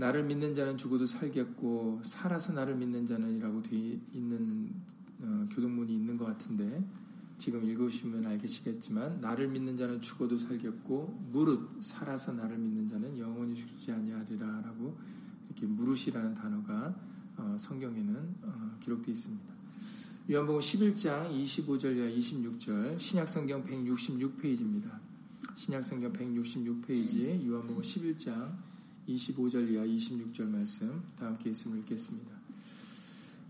나를 믿는 자는 죽어도 살겠고 살아서 나를 믿는 자는이라고 되어 있는 교독문이 있는 것 같은데 지금 읽으시면 알겠시겠지만 나를 믿는 자는 죽어도 살겠고 무릇 살아서 나를 믿는 자는 영원히 죽지 아니하리라 라고 이렇게 무릇이라는 단어가 성경에는 기록되어 있습니다. 요한복음 11장 25절 이하 26절 신약성경 166페이지입니다. 신약성경 166페이지에 요한복음 11장 25절 이하 26절 말씀 다 함께 예수님 읽겠습니다.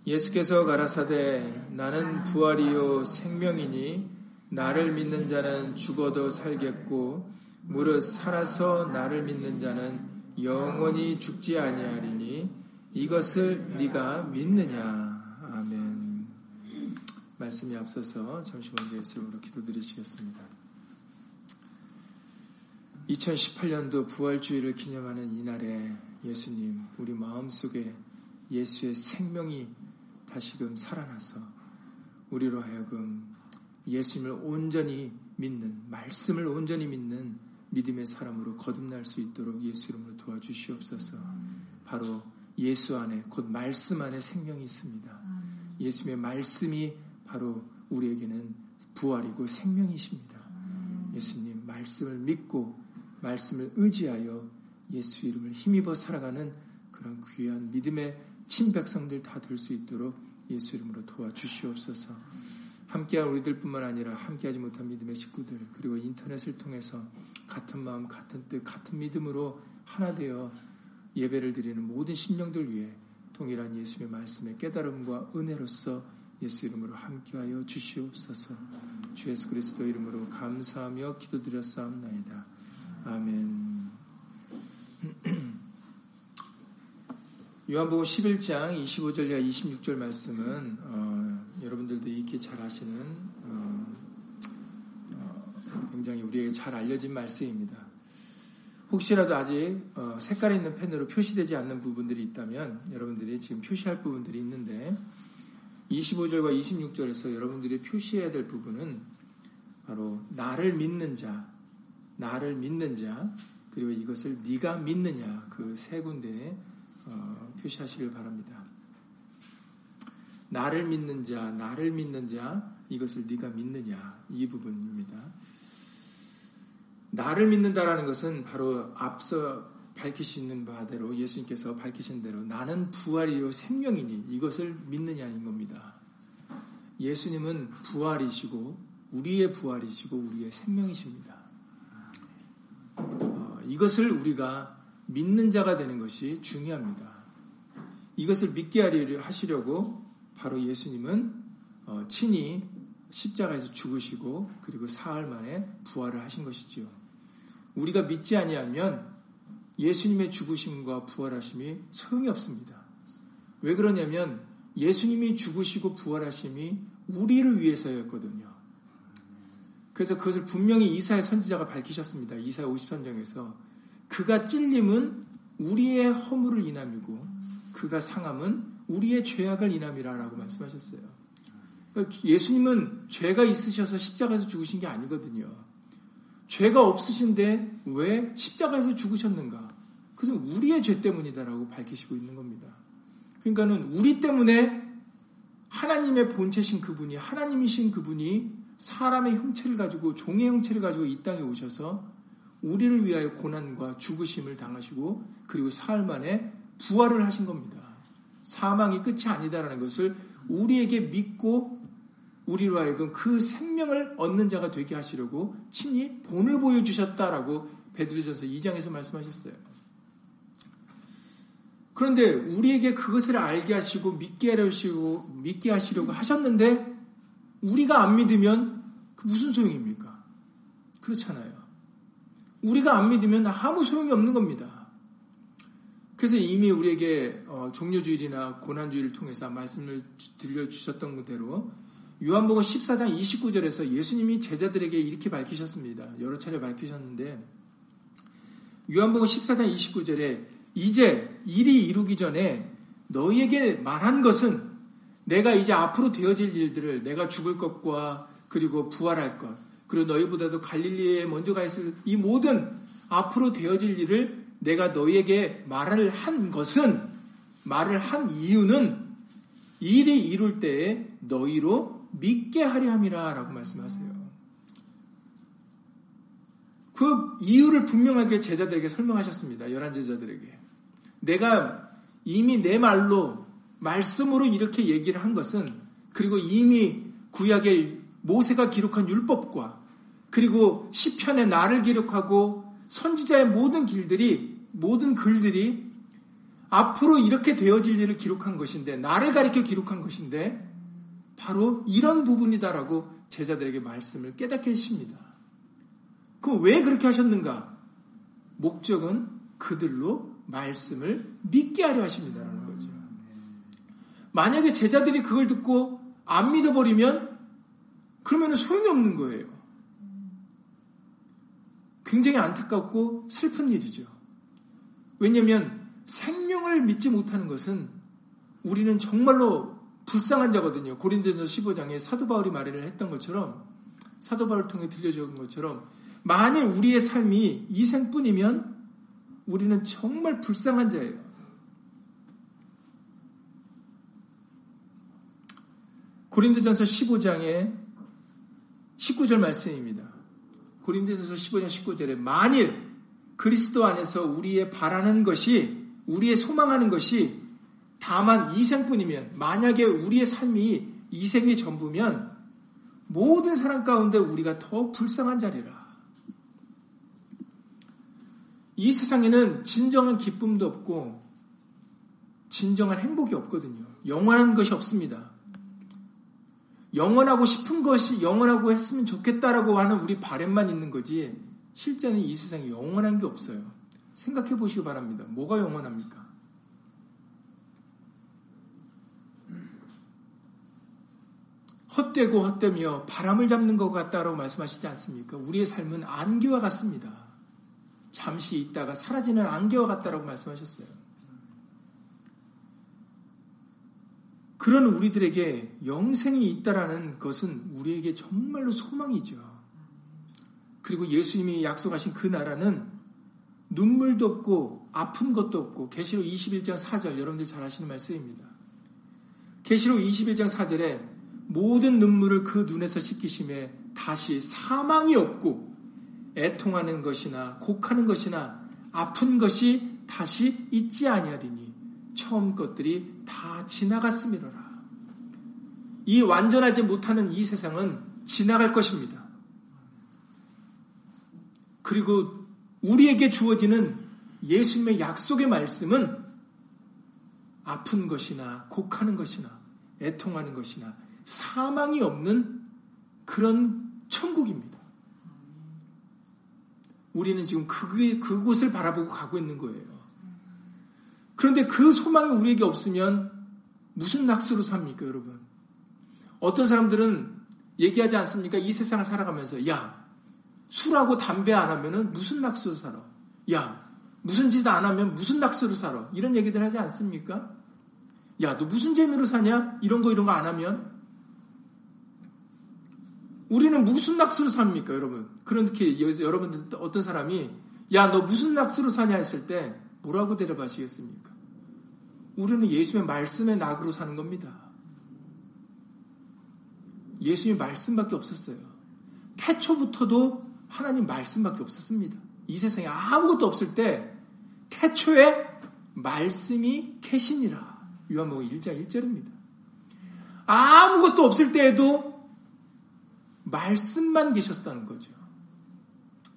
예수께서 가라사대 나는 부활이요 생명이니 나를 믿는 자는 죽어도 살겠고 무릇 살아서 나를 믿는 자는 영원히 죽지 아니하리니 이것을 네가 믿느냐. 아멘. 말씀이 앞서서 잠시 먼저 예수님으로 기도드리시겠습니다. 2018년도 부활주의를 기념하는 이날에 예수님 우리 마음속에 예수의 생명이 다시금 살아나서 우리로 하여금 예수님을 온전히 믿는 말씀을 온전히 믿는 믿음의 사람으로 거듭날 수 있도록 예수 이름으로 도와주시옵소서. 바로 예수 안에 곧 말씀 안에 생명이 있습니다. 예수님의 말씀이 바로 우리에게는 부활이고 생명이십니다. 예수님 말씀을 믿고 말씀을 의지하여 예수 이름을 힘입어 살아가는 그런 귀한 믿음의 친백성들 다 될 수 있도록 예수 이름으로 도와주시옵소서. 함께한 우리들뿐만 아니라 함께하지 못한 믿음의 식구들 그리고 인터넷을 통해서 같은 마음 같은 뜻 같은 믿음으로 하나 되어 예배를 드리는 모든 심령들 위해 동일한 예수의 말씀의 깨달음과 은혜로써 예수 이름으로 함께하여 주시옵소서. 주 예수 그리스도 이름으로 감사하며 기도드렸사옵나이다. 아멘. 요한복음 11장 25절 이하 26절 말씀은 여러분들도 익히 잘 아시는 굉장히 우리에게 잘 알려진 말씀입니다. 혹시라도 아직 색깔이 있는 펜으로 표시되지 않는 부분들이 있다면 여러분들이 지금 표시할 부분들이 있는데 25절과 26절에서 여러분들이 표시해야 될 부분은 바로 나를 믿는 자, 그리고 이것을 네가 믿느냐 그 세 군데에 표시하시길 바랍니다. 나를 믿는 자, 이것을 네가 믿느냐 이 부분입니다. 나를 믿는다라는 것은 바로 앞서 밝히시는 바대로 예수님께서 밝히신 대로 나는 부활이요 생명이니 이것을 믿느냐인 겁니다. 예수님은 부활이시고 우리의 부활이시고 우리의 생명이십니다. 이것을 우리가 믿는 자가 되는 것이 중요합니다. 이것을 믿게 하시려고 바로 예수님은 친히 십자가에서 죽으시고 그리고 사흘 만에 부활을 하신 것이지요. 우리가 믿지 아니하면 예수님의 죽으심과 부활하심이 소용이 없습니다. 왜 그러냐면 예수님이 죽으시고 부활하심이 우리를 위해서였거든요. 그래서 그것을 분명히 이사야 선지자가 밝히셨습니다. 이사야 53장에서 그가 찔림은 우리의 허물을 인함이고 그가 상함은 우리의 죄악을 인함이라라고 말씀하셨어요. 그러니까 예수님은 죄가 있으셔서 십자가에서 죽으신 게 아니거든요. 죄가 없으신데 왜 십자가에서 죽으셨는가? 그것은 우리의 죄 때문이다라고 밝히시고 있는 겁니다. 그러니까는 우리 때문에 하나님의 본체신 그분이 하나님이신 그분이 사람의 형체를 가지고 종의 형체를 가지고 이 땅에 오셔서 우리를 위하여 고난과 죽으심을 당하시고 그리고 사흘 만에 부활을 하신 겁니다. 사망이 끝이 아니다라는 것을 우리에게 믿고 우리로 하여금 그 생명을 얻는 자가 되게 하시려고 친히 본을 보여주셨다라고 베드로전서 2장에서 말씀하셨어요. 그런데 우리에게 그것을 알게 하시고 믿게 하시려고 하셨는데 우리가 안 믿으면 그 무슨 소용입니까? 그렇잖아요. 우리가 안 믿으면 아무 소용이 없는 겁니다. 그래서 이미 우리에게 종료주일이나 고난주일을 통해서 말씀을 들려주셨던 그대로 요한복음 14장 29절에서 예수님이 제자들에게 이렇게 밝히셨습니다. 여러 차례 밝히셨는데 요한복음 14장 29절에 이제 일이 이루기 전에 너희에게 말한 것은 내가 이제 앞으로 되어질 일들을 내가 죽을 것과 그리고 부활할 것 그리고 너희보다도 갈릴리에 먼저 가 있을 이 모든 앞으로 되어질 일을 내가 너희에게 말을 한 이유는 일이 이룰 때에 너희로 믿게 하려 함이라 라고 말씀하세요. 그 이유를 분명하게 제자들에게 설명하셨습니다. 11 제자들에게. 내가 이미 내 말로, 말씀으로 이렇게 얘기를 한 것은, 그리고 이미 구약의 모세가 기록한 율법과 그리고 시편의 나를 기록하고 선지자의 모든 글들이 앞으로 이렇게 되어질 일을 기록한 것인데, 나를 가리켜 기록한 것인데 바로 이런 부분이다라고 제자들에게 말씀을 깨닫게 하십니다. 그럼 왜 그렇게 하셨는가? 목적은 그들로 말씀을 믿게 하려 하십니다라는 거죠. 만약에 제자들이 그걸 듣고 안 믿어버리면 그러면 소용이 없는 거예요. 굉장히 안타깝고 슬픈 일이죠. 왜냐하면 생명을 믿지 못하는 것은 우리는 정말로 불쌍한 자거든요. 고린도전서 15장에 사도 바울이 말을 했던 것처럼, 사도 바울을 통해 들려준 것처럼, 만일 우리의 삶이 이 생뿐이면 우리는 정말 불쌍한 자예요. 고린도전서 15장의 19절 말씀입니다. 고린도전서 15장 19절에 만일 그리스도 안에서 우리의 바라는 것이, 우리의 소망하는 것이 다만 이 생뿐이면, 만약에 우리의 삶이 이 생이 전부면 모든 사람 가운데 우리가 더 불쌍한 자리라. 이 세상에는 진정한 기쁨도 없고 진정한 행복이 없거든요. 영원한 것이 없습니다. 영원하고 싶은 것이, 영원하고 했으면 좋겠다라고 하는 우리 바램만 있는 거지, 실제는 이 세상에 영원한 게 없어요. 생각해 보시기 바랍니다. 뭐가 영원합니까? 헛되고 헛되며 바람을 잡는 것 같다라고 말씀하시지 않습니까? 우리의 삶은 안개와 같습니다. 잠시 있다가 사라지는 안개와 같다라고 말씀하셨어요. 그런 우리들에게 영생이 있다라는 것은 우리에게 정말로 소망이죠. 그리고 예수님이 약속하신 그 나라는 눈물도 없고 아픈 것도 없고, 계시록 21장 4절, 여러분들 잘 아시는 말씀입니다. 계시록 21장 4절에 모든 눈물을 그 눈에서 씻기심에 다시 사망이 없고 애통하는 것이나 곡하는 것이나 아픈 것이 다시 있지 아니하리니 처음 것들이 다 지나갔음이로라. 이 완전하지 못하는 이 세상은 지나갈 것입니다. 그리고 우리에게 주어지는 예수님의 약속의 말씀은 아픈 것이나 곡하는 것이나 애통하는 것이나 사망이 없는 그런 천국입니다. 우리는 지금 그곳을 바라보고 가고 있는 거예요. 그런데 그 소망이 우리에게 없으면 무슨 낙수로 삽니까, 여러분? 어떤 사람들은 얘기하지 않습니까? 이 세상을 살아가면서, 야, 술하고 담배 안 하면은 무슨 낙수로 살아? 야, 무슨 짓 안 하면 무슨 낙수로 살아? 이런 얘기들 하지 않습니까? 야, 너 무슨 재미로 사냐? 이런 거 안 하면? 우리는 무슨 낙수로 삽니까, 여러분? 그렇게 여러분들, 어떤 사람이 야, 너 무슨 낙수로 사냐 했을 때 뭐라고 대답하시겠습니까? 우리는 예수의 말씀의 낙으로 사는 겁니다. 예수의 말씀밖에 없었어요. 태초부터도 하나님 말씀밖에 없었습니다. 이 세상에 아무것도 없을 때 태초에 말씀이 계시니라. 요한복음 1장 1절입니다. 아무것도 없을 때에도 말씀만 계셨다는 거죠.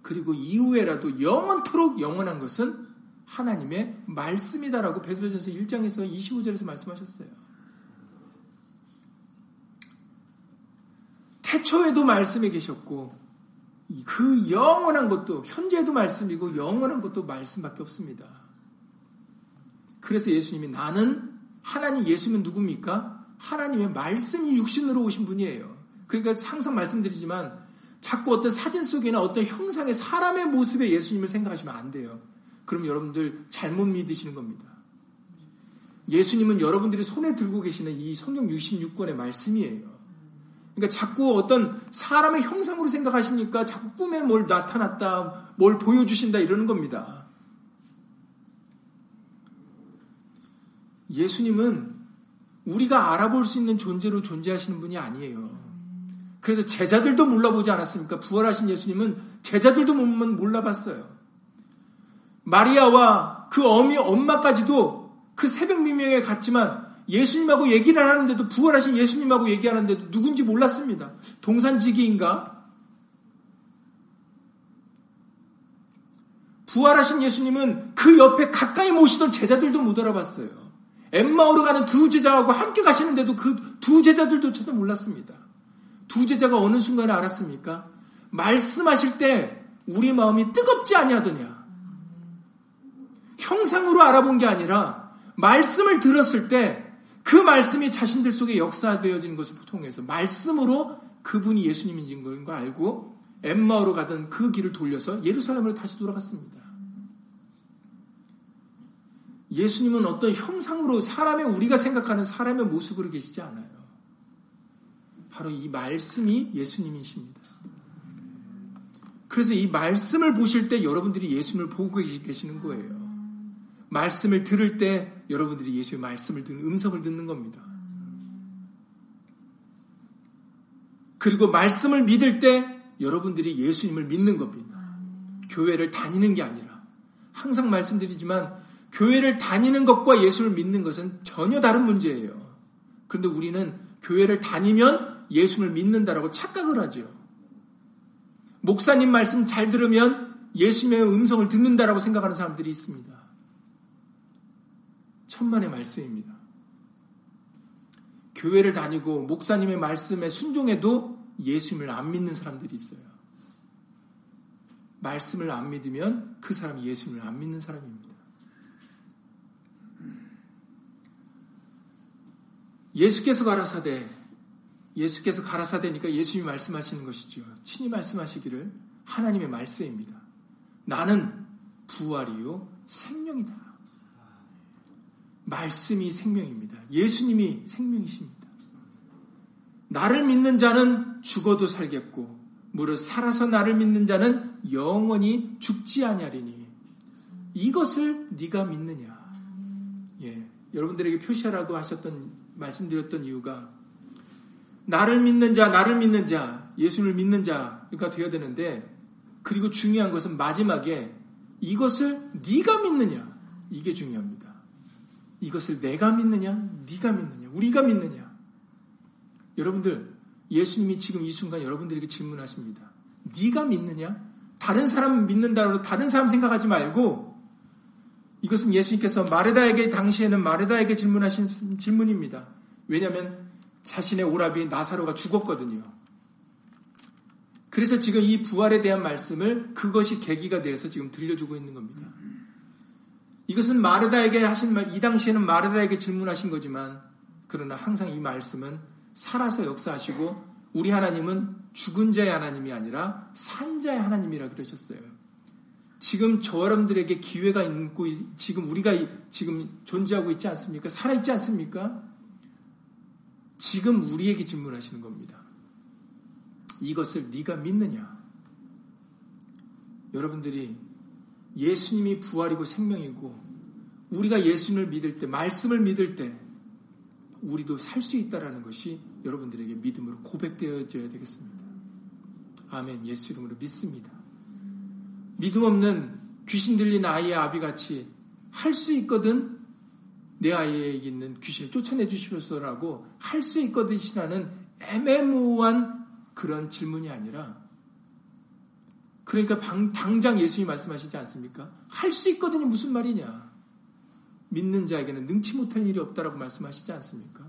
그리고 이후에라도 영원토록 영원한 것은 하나님의 말씀이다라고 베드로전서 1장에서 25절에서 말씀하셨어요. 태초에도 말씀에 계셨고 그 영원한 것도, 현재도 말씀이고 영원한 것도 말씀밖에 없습니다. 그래서 예수님이, 나는 하나님, 예수님은 누굽니까? 하나님의 말씀이 육신으로 오신 분이에요. 그러니까 항상 말씀드리지만 자꾸 어떤 사진 속이나 어떤 형상의 사람의 모습의 예수님을 생각하시면 안 돼요. 그럼 여러분들 잘못 믿으시는 겁니다. 예수님은 여러분들이 손에 들고 계시는 이 성경 66권의 말씀이에요. 그러니까 자꾸 어떤 사람의 형상으로 생각하시니까 자꾸 꿈에 뭘 나타났다, 뭘 보여주신다 이러는 겁니다. 예수님은 우리가 알아볼 수 있는 존재로 존재하시는 분이 아니에요. 그래서 제자들도 몰라보지 않았습니까? 부활하신 예수님은 제자들도 몰라봤어요. 마리아와 그 어미 엄마까지도 그 새벽 미명에 갔지만 예수님하고 얘기를 안 하는데도, 부활하신 예수님하고 얘기하는데도 누군지 몰랐습니다. 동산지기인가? 부활하신 예수님은 그 옆에 가까이 모시던 제자들도 못 알아봤어요. 엠마오로 가는 두 제자하고 함께 가시는데도 그 두 제자들조차도 몰랐습니다. 두 제자가 어느 순간에 알았습니까? 말씀하실 때 우리 마음이 뜨겁지 아니하더냐. 형상으로 알아본 게 아니라 말씀을 들었을 때 그 말씀이 자신들 속에 역사되어지는 것을 통해서 말씀으로 그분이 예수님인 걸 알고 엠마오로 가던 그 길을 돌려서 예루살렘으로 다시 돌아갔습니다. 예수님은 어떤 형상으로 사람의, 우리가 생각하는 사람의 모습으로 계시지 않아요. 바로 이 말씀이 예수님이십니다. 그래서 이 말씀을 보실 때 여러분들이 예수님을 보고 계시는 거예요. 말씀을 들을 때 여러분들이 예수의 말씀을 듣는, 음성을 듣는 겁니다. 그리고 말씀을 믿을 때 여러분들이 예수님을 믿는 겁니다. 교회를 다니는 게 아니라. 항상 말씀드리지만 교회를 다니는 것과 예수를 믿는 것은 전혀 다른 문제예요. 그런데 우리는 교회를 다니면 예수를 믿는다라고 착각을 하죠. 목사님 말씀 잘 들으면 예수님의 음성을 듣는다라고 생각하는 사람들이 있습니다. 천만의 말씀입니다. 교회를 다니고 목사님의 말씀에 순종해도 예수님을 안 믿는 사람들이 있어요. 말씀을 안 믿으면 그 사람이 예수님을 안 믿는 사람입니다. 예수께서 가라사대니까 예수님이 말씀하시는 것이죠. 친히 말씀하시기를 하나님의 말씀입니다. 나는 부활이요 생명이다. 말씀이 생명입니다. 예수님이 생명이십니다. 나를 믿는 자는 죽어도 살겠고 무릇 살아서 나를 믿는 자는 영원히 죽지 아니하리니 이것을 네가 믿느냐. 예, 여러분들에게 표시하라고 말씀드렸던 이유가 나를 믿는 자, 예수님을 믿는 자가 되어야 되는데, 그리고 중요한 것은 마지막에 이것을 네가 믿느냐, 이게 중요합니다. 이것을 내가 믿느냐, 네가 믿느냐, 우리가 믿느냐. 여러분들, 예수님이 지금 이 순간 여러분들에게 질문하십니다. 네가 믿느냐? 다른 사람 믿는다고 다른 사람 생각하지 말고, 이것은 예수님께서 당시에는 마르다에게 질문하신 질문입니다. 왜냐하면 자신의 오라비 나사로가 죽었거든요. 그래서 지금 이 부활에 대한 말씀을, 그것이 계기가 돼서 지금 들려주고 있는 겁니다. 이것은 마르다에게 하신 말, 이 당시에는 마르다에게 질문하신 거지만, 그러나 항상 이 말씀은 살아서 역사하시고, 우리 하나님은 죽은 자의 하나님이 아니라 산 자의 하나님이라 그러셨어요. 지금 저 여러분들에게 기회가 있고, 지금 우리가 지금 존재하고 있지 않습니까? 살아있지 않습니까? 지금 우리에게 질문하시는 겁니다. 이것을 네가 믿느냐? 여러분들이 예수님이 부활이고 생명이고, 우리가 예수님을 믿을 때, 말씀을 믿을 때 우리도 살 수 있다라는 것이 여러분들에게 믿음으로 고백되어져야 되겠습니다. 아멘. 예수 이름으로 믿습니다. 믿음 없는 귀신 들린 아이의 아비같이 할 수 있거든 내 아이에게 있는 귀신을 쫓아내 주시옵소서라고 할 수 있거든이라는 애매모호한 그런 질문이 아니라, 그러니까 당장 예수님이 말씀하시지 않습니까? 할 수 있거든요. 무슨 말이냐? 믿는 자에게는 능치 못할 일이 없다라고 말씀하시지 않습니까?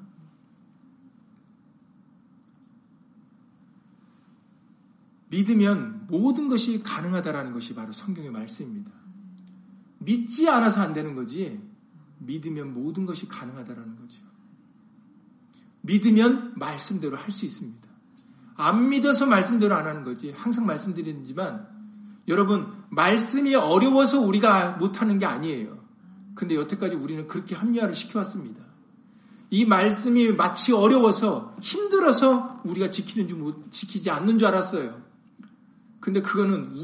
믿으면 모든 것이 가능하다라는 것이 바로 성경의 말씀입니다. 믿지 않아서 안 되는 거지, 믿으면 모든 것이 가능하다라는 거죠. 믿으면 말씀대로 할 수 있습니다. 안 믿어서 말씀대로 안 하는 거지. 항상 말씀드리지만 여러분, 말씀이 어려워서 우리가 못하는 게 아니에요. 근데 여태까지 우리는 그렇게 합리화를 시켜왔습니다. 이 말씀이 마치 어려워서 힘들어서 우리가 지키지 않는 줄 알았어요. 근데 그거는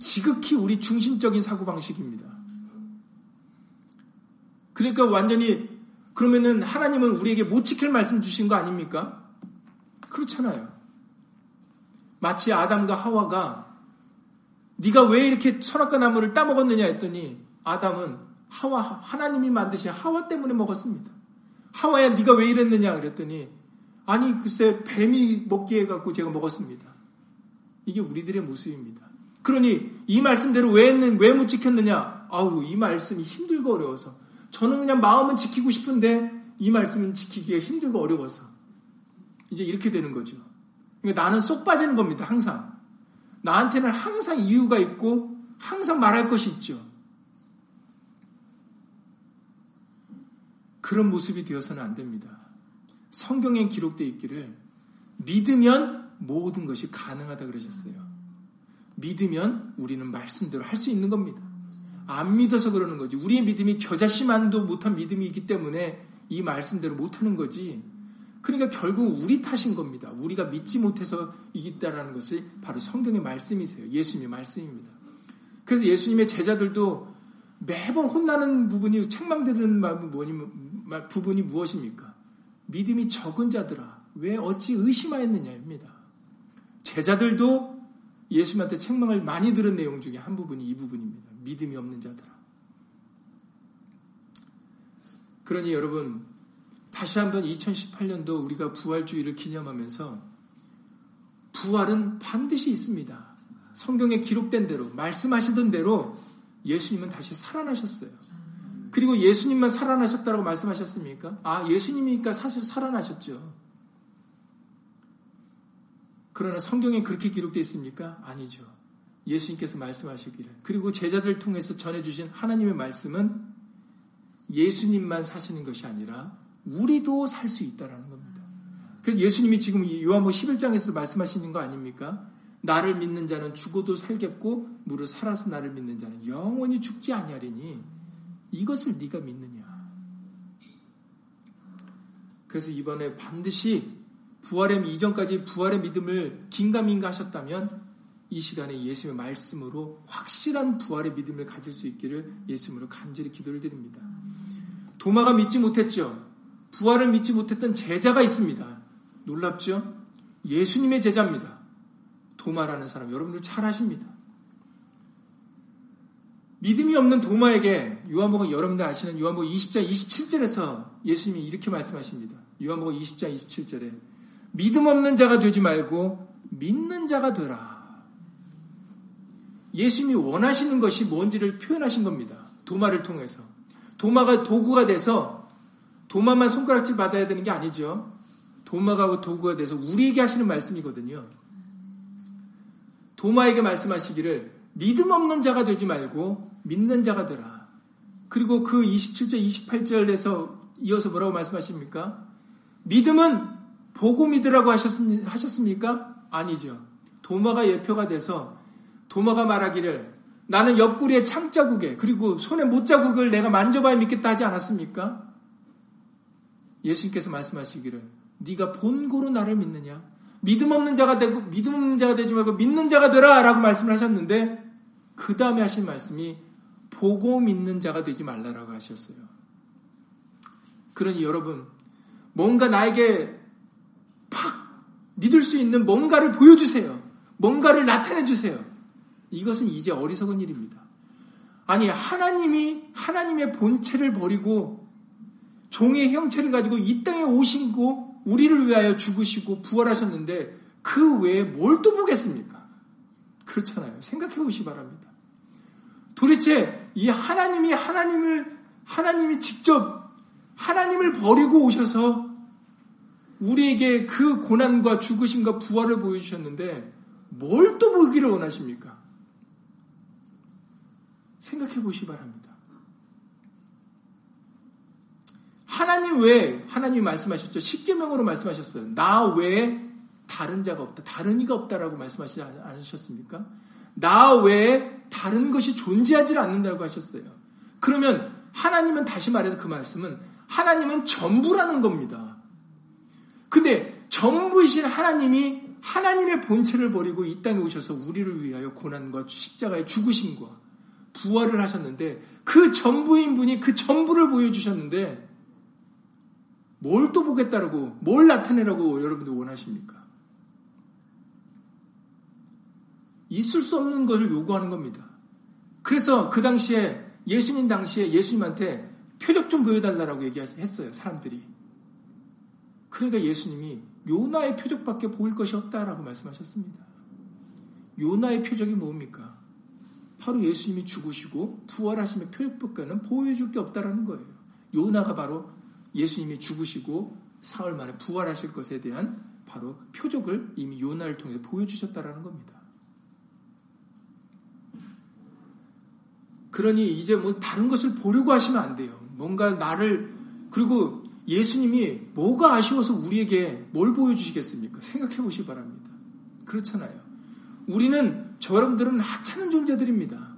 지극히 우리 중심적인 사고방식입니다. 그러니까 완전히 그러면은 하나님은 우리에게 못 지킬 말씀 주신 거 아닙니까? 그렇잖아요. 마치 아담과 하와가 네가 왜 이렇게 선악과 나무를 따먹었느냐 했더니 아담은 하와, 하나님이 만드신 하와 때문에 먹었습니다. 하와야 네가 왜 이랬느냐 그랬더니 아니 글쎄 뱀이 먹기에 갖고 제가 먹었습니다. 이게 우리들의 모습입니다. 그러니 이 말씀대로 왜 못 지켰느냐? 아우 이 말씀이 힘들고 어려워서 저는 그냥 마음은 지키고 싶은데 이 말씀은 지키기가 힘들고 어려워서 이제 이렇게 되는 거죠. 그러니까 나는 쏙 빠지는 겁니다. 항상 나한테는 항상 이유가 있고 항상 말할 것이 있죠. 그런 모습이 되어서는 안 됩니다. 성경에 기록되어 있기를 믿으면 모든 것이 가능하다 그러셨어요. 믿으면 우리는 말씀대로 할 수 있는 겁니다. 안 믿어서 그러는 거지. 우리의 믿음이 겨자씨만도 못한 믿음이기 때문에 이 말씀대로 못하는 거지. 그러니까 결국 우리 탓인 겁니다. 우리가 믿지 못해서 이겼다라는 것이 바로 성경의 말씀이세요. 예수님의 말씀입니다. 그래서 예수님의 제자들도 매번 혼나는 부분이 책망되는 부분이 무엇입니까? 믿음이 적은 자들아 왜 어찌 의심하였느냐입니다. 제자들도 예수님한테 책망을 많이 들은 내용 중에 한 부분이 이 부분입니다. 믿음이 없는 자들아. 그러니 여러분 다시 한번 2018년도 우리가 부활주의를 기념하면서 부활은 반드시 있습니다. 성경에 기록된 대로 말씀하시던 대로 예수님은 다시 살아나셨어요. 그리고 예수님만 살아나셨다고 말씀하셨습니까? 아, 예수님이니까 사실 살아나셨죠. 그러나 성경에 그렇게 기록되어 있습니까? 아니죠. 예수님께서 말씀하시기를 그리고 제자들을 통해서 전해주신 하나님의 말씀은 예수님만 사시는 것이 아니라 우리도 살 수 있다라는 겁니다. 그래서 예수님이 지금 요한복음 11장에서도 말씀하시는 거 아닙니까? 나를 믿는 자는 죽어도 살겠고 무릇 살아서 나를 믿는 자는 영원히 죽지 아니하리니 이것을 네가 믿느냐. 그래서 이번에 반드시 부활의 이전까지 부활의 믿음을 긴가민가 하셨다면 이 시간에 예수님의 말씀으로 확실한 부활의 믿음을 가질 수 있기를 예수님으로 간절히 기도를 드립니다. 도마가 믿지 못했죠. 부활을 믿지 못했던 제자가 있습니다. 놀랍죠? 예수님의 제자입니다. 도마라는 사람 여러분들 잘 아십니다. 믿음이 없는 도마에게 요한복음 여러분들 아시는 요한복음 20장 27절에서 예수님이 이렇게 말씀하십니다. 요한복음 20장 27절에 믿음 없는 자가 되지 말고 믿는 자가 되라. 예수님이 원하시는 것이 뭔지를 표현하신 겁니다. 도마를 통해서. 도마가 도구가 돼서 도마만 손가락질 받아야 되는 게 아니죠. 도마가 도구가 돼서 우리에게 하시는 말씀이거든요. 도마에게 말씀하시기를 믿음 없는 자가 되지 말고 믿는 자가 되라. 그리고 그 27절, 28절에서 이어서 뭐라고 말씀하십니까? 믿음은 보고 믿으라고 하셨습니까? 아니죠. 도마가 예표가 돼서 도마가 말하기를 나는 옆구리에 창자국에 그리고 손에 못자국을 내가 만져봐야 믿겠다 하지 않았습니까? 예수님께서 말씀하시기를 네가 본고로 나를 믿느냐? 믿음 없는 자가 되지 말고 믿는 자가 되라 라고 말씀을 하셨는데 그 다음에 하신 말씀이 보고 믿는 자가 되지 말라라고 하셨어요. 그러니 여러분 뭔가 나에게 팍 믿을 수 있는 뭔가를 보여주세요. 뭔가를 나타내주세요. 이것은 이제 어리석은 일입니다. 아니 하나님의 본체를 버리고 종의 형체를 가지고 이 땅에 오시고 우리를 위하여 죽으시고 부활하셨는데 그 외에 뭘 또 보겠습니까? 그렇잖아요. 생각해 보시기 바랍니다. 도대체 이 하나님이 직접 하나님을 버리고 오셔서 우리에게 그 고난과 죽으심과 부활을 보여주셨는데 뭘 또 보기를 원하십니까? 생각해 보시기 바랍니다. 하나님 외에 하나님이 말씀하셨죠. 십계명으로 말씀하셨어요. 나 외에 다른 자가 없다. 다른 이가 없다라고 말씀하시지 않으셨습니까? 나 외에 다른 것이 존재하지 않는다고 하셨어요. 그러면 하나님은 다시 말해서 그 말씀은 하나님은 전부라는 겁니다. 근데 전부이신 하나님이 하나님의 본체를 버리고 이 땅에 오셔서 우리를 위하여 고난과 십자가의 죽으심과 부활을 하셨는데 그 전부인 분이 그 전부를 보여주셨는데 뭘 또 보겠다라고, 뭘 나타내라고 여러분들 원하십니까? 있을 수 없는 것을 요구하는 겁니다. 그래서 그 당시에 예수님 당시에 예수님한테 표적 좀 보여달라고 얘기했어요, 사람들이. 그러니까 예수님이 요나의 표적밖에 보일 것이 없다라고 말씀하셨습니다. 요나의 표적이 뭡니까? 바로 예수님이 죽으시고 부활하심의 표적밖에는 보여줄 게 없다라는 거예요. 요나가 바로 예수님이 죽으시고 사흘 만에 부활하실 것에 대한 바로 표적을 이미 요나를 통해 보여주셨다라는 겁니다. 그러니 이제 뭐 다른 것을 보려고 하시면 안 돼요. 뭔가 나를, 그리고 예수님이 뭐가 아쉬워서 우리에게 뭘 보여주시겠습니까? 생각해 보시기 바랍니다. 그렇잖아요. 우리는, 저 여러분들은 하찮은 존재들입니다.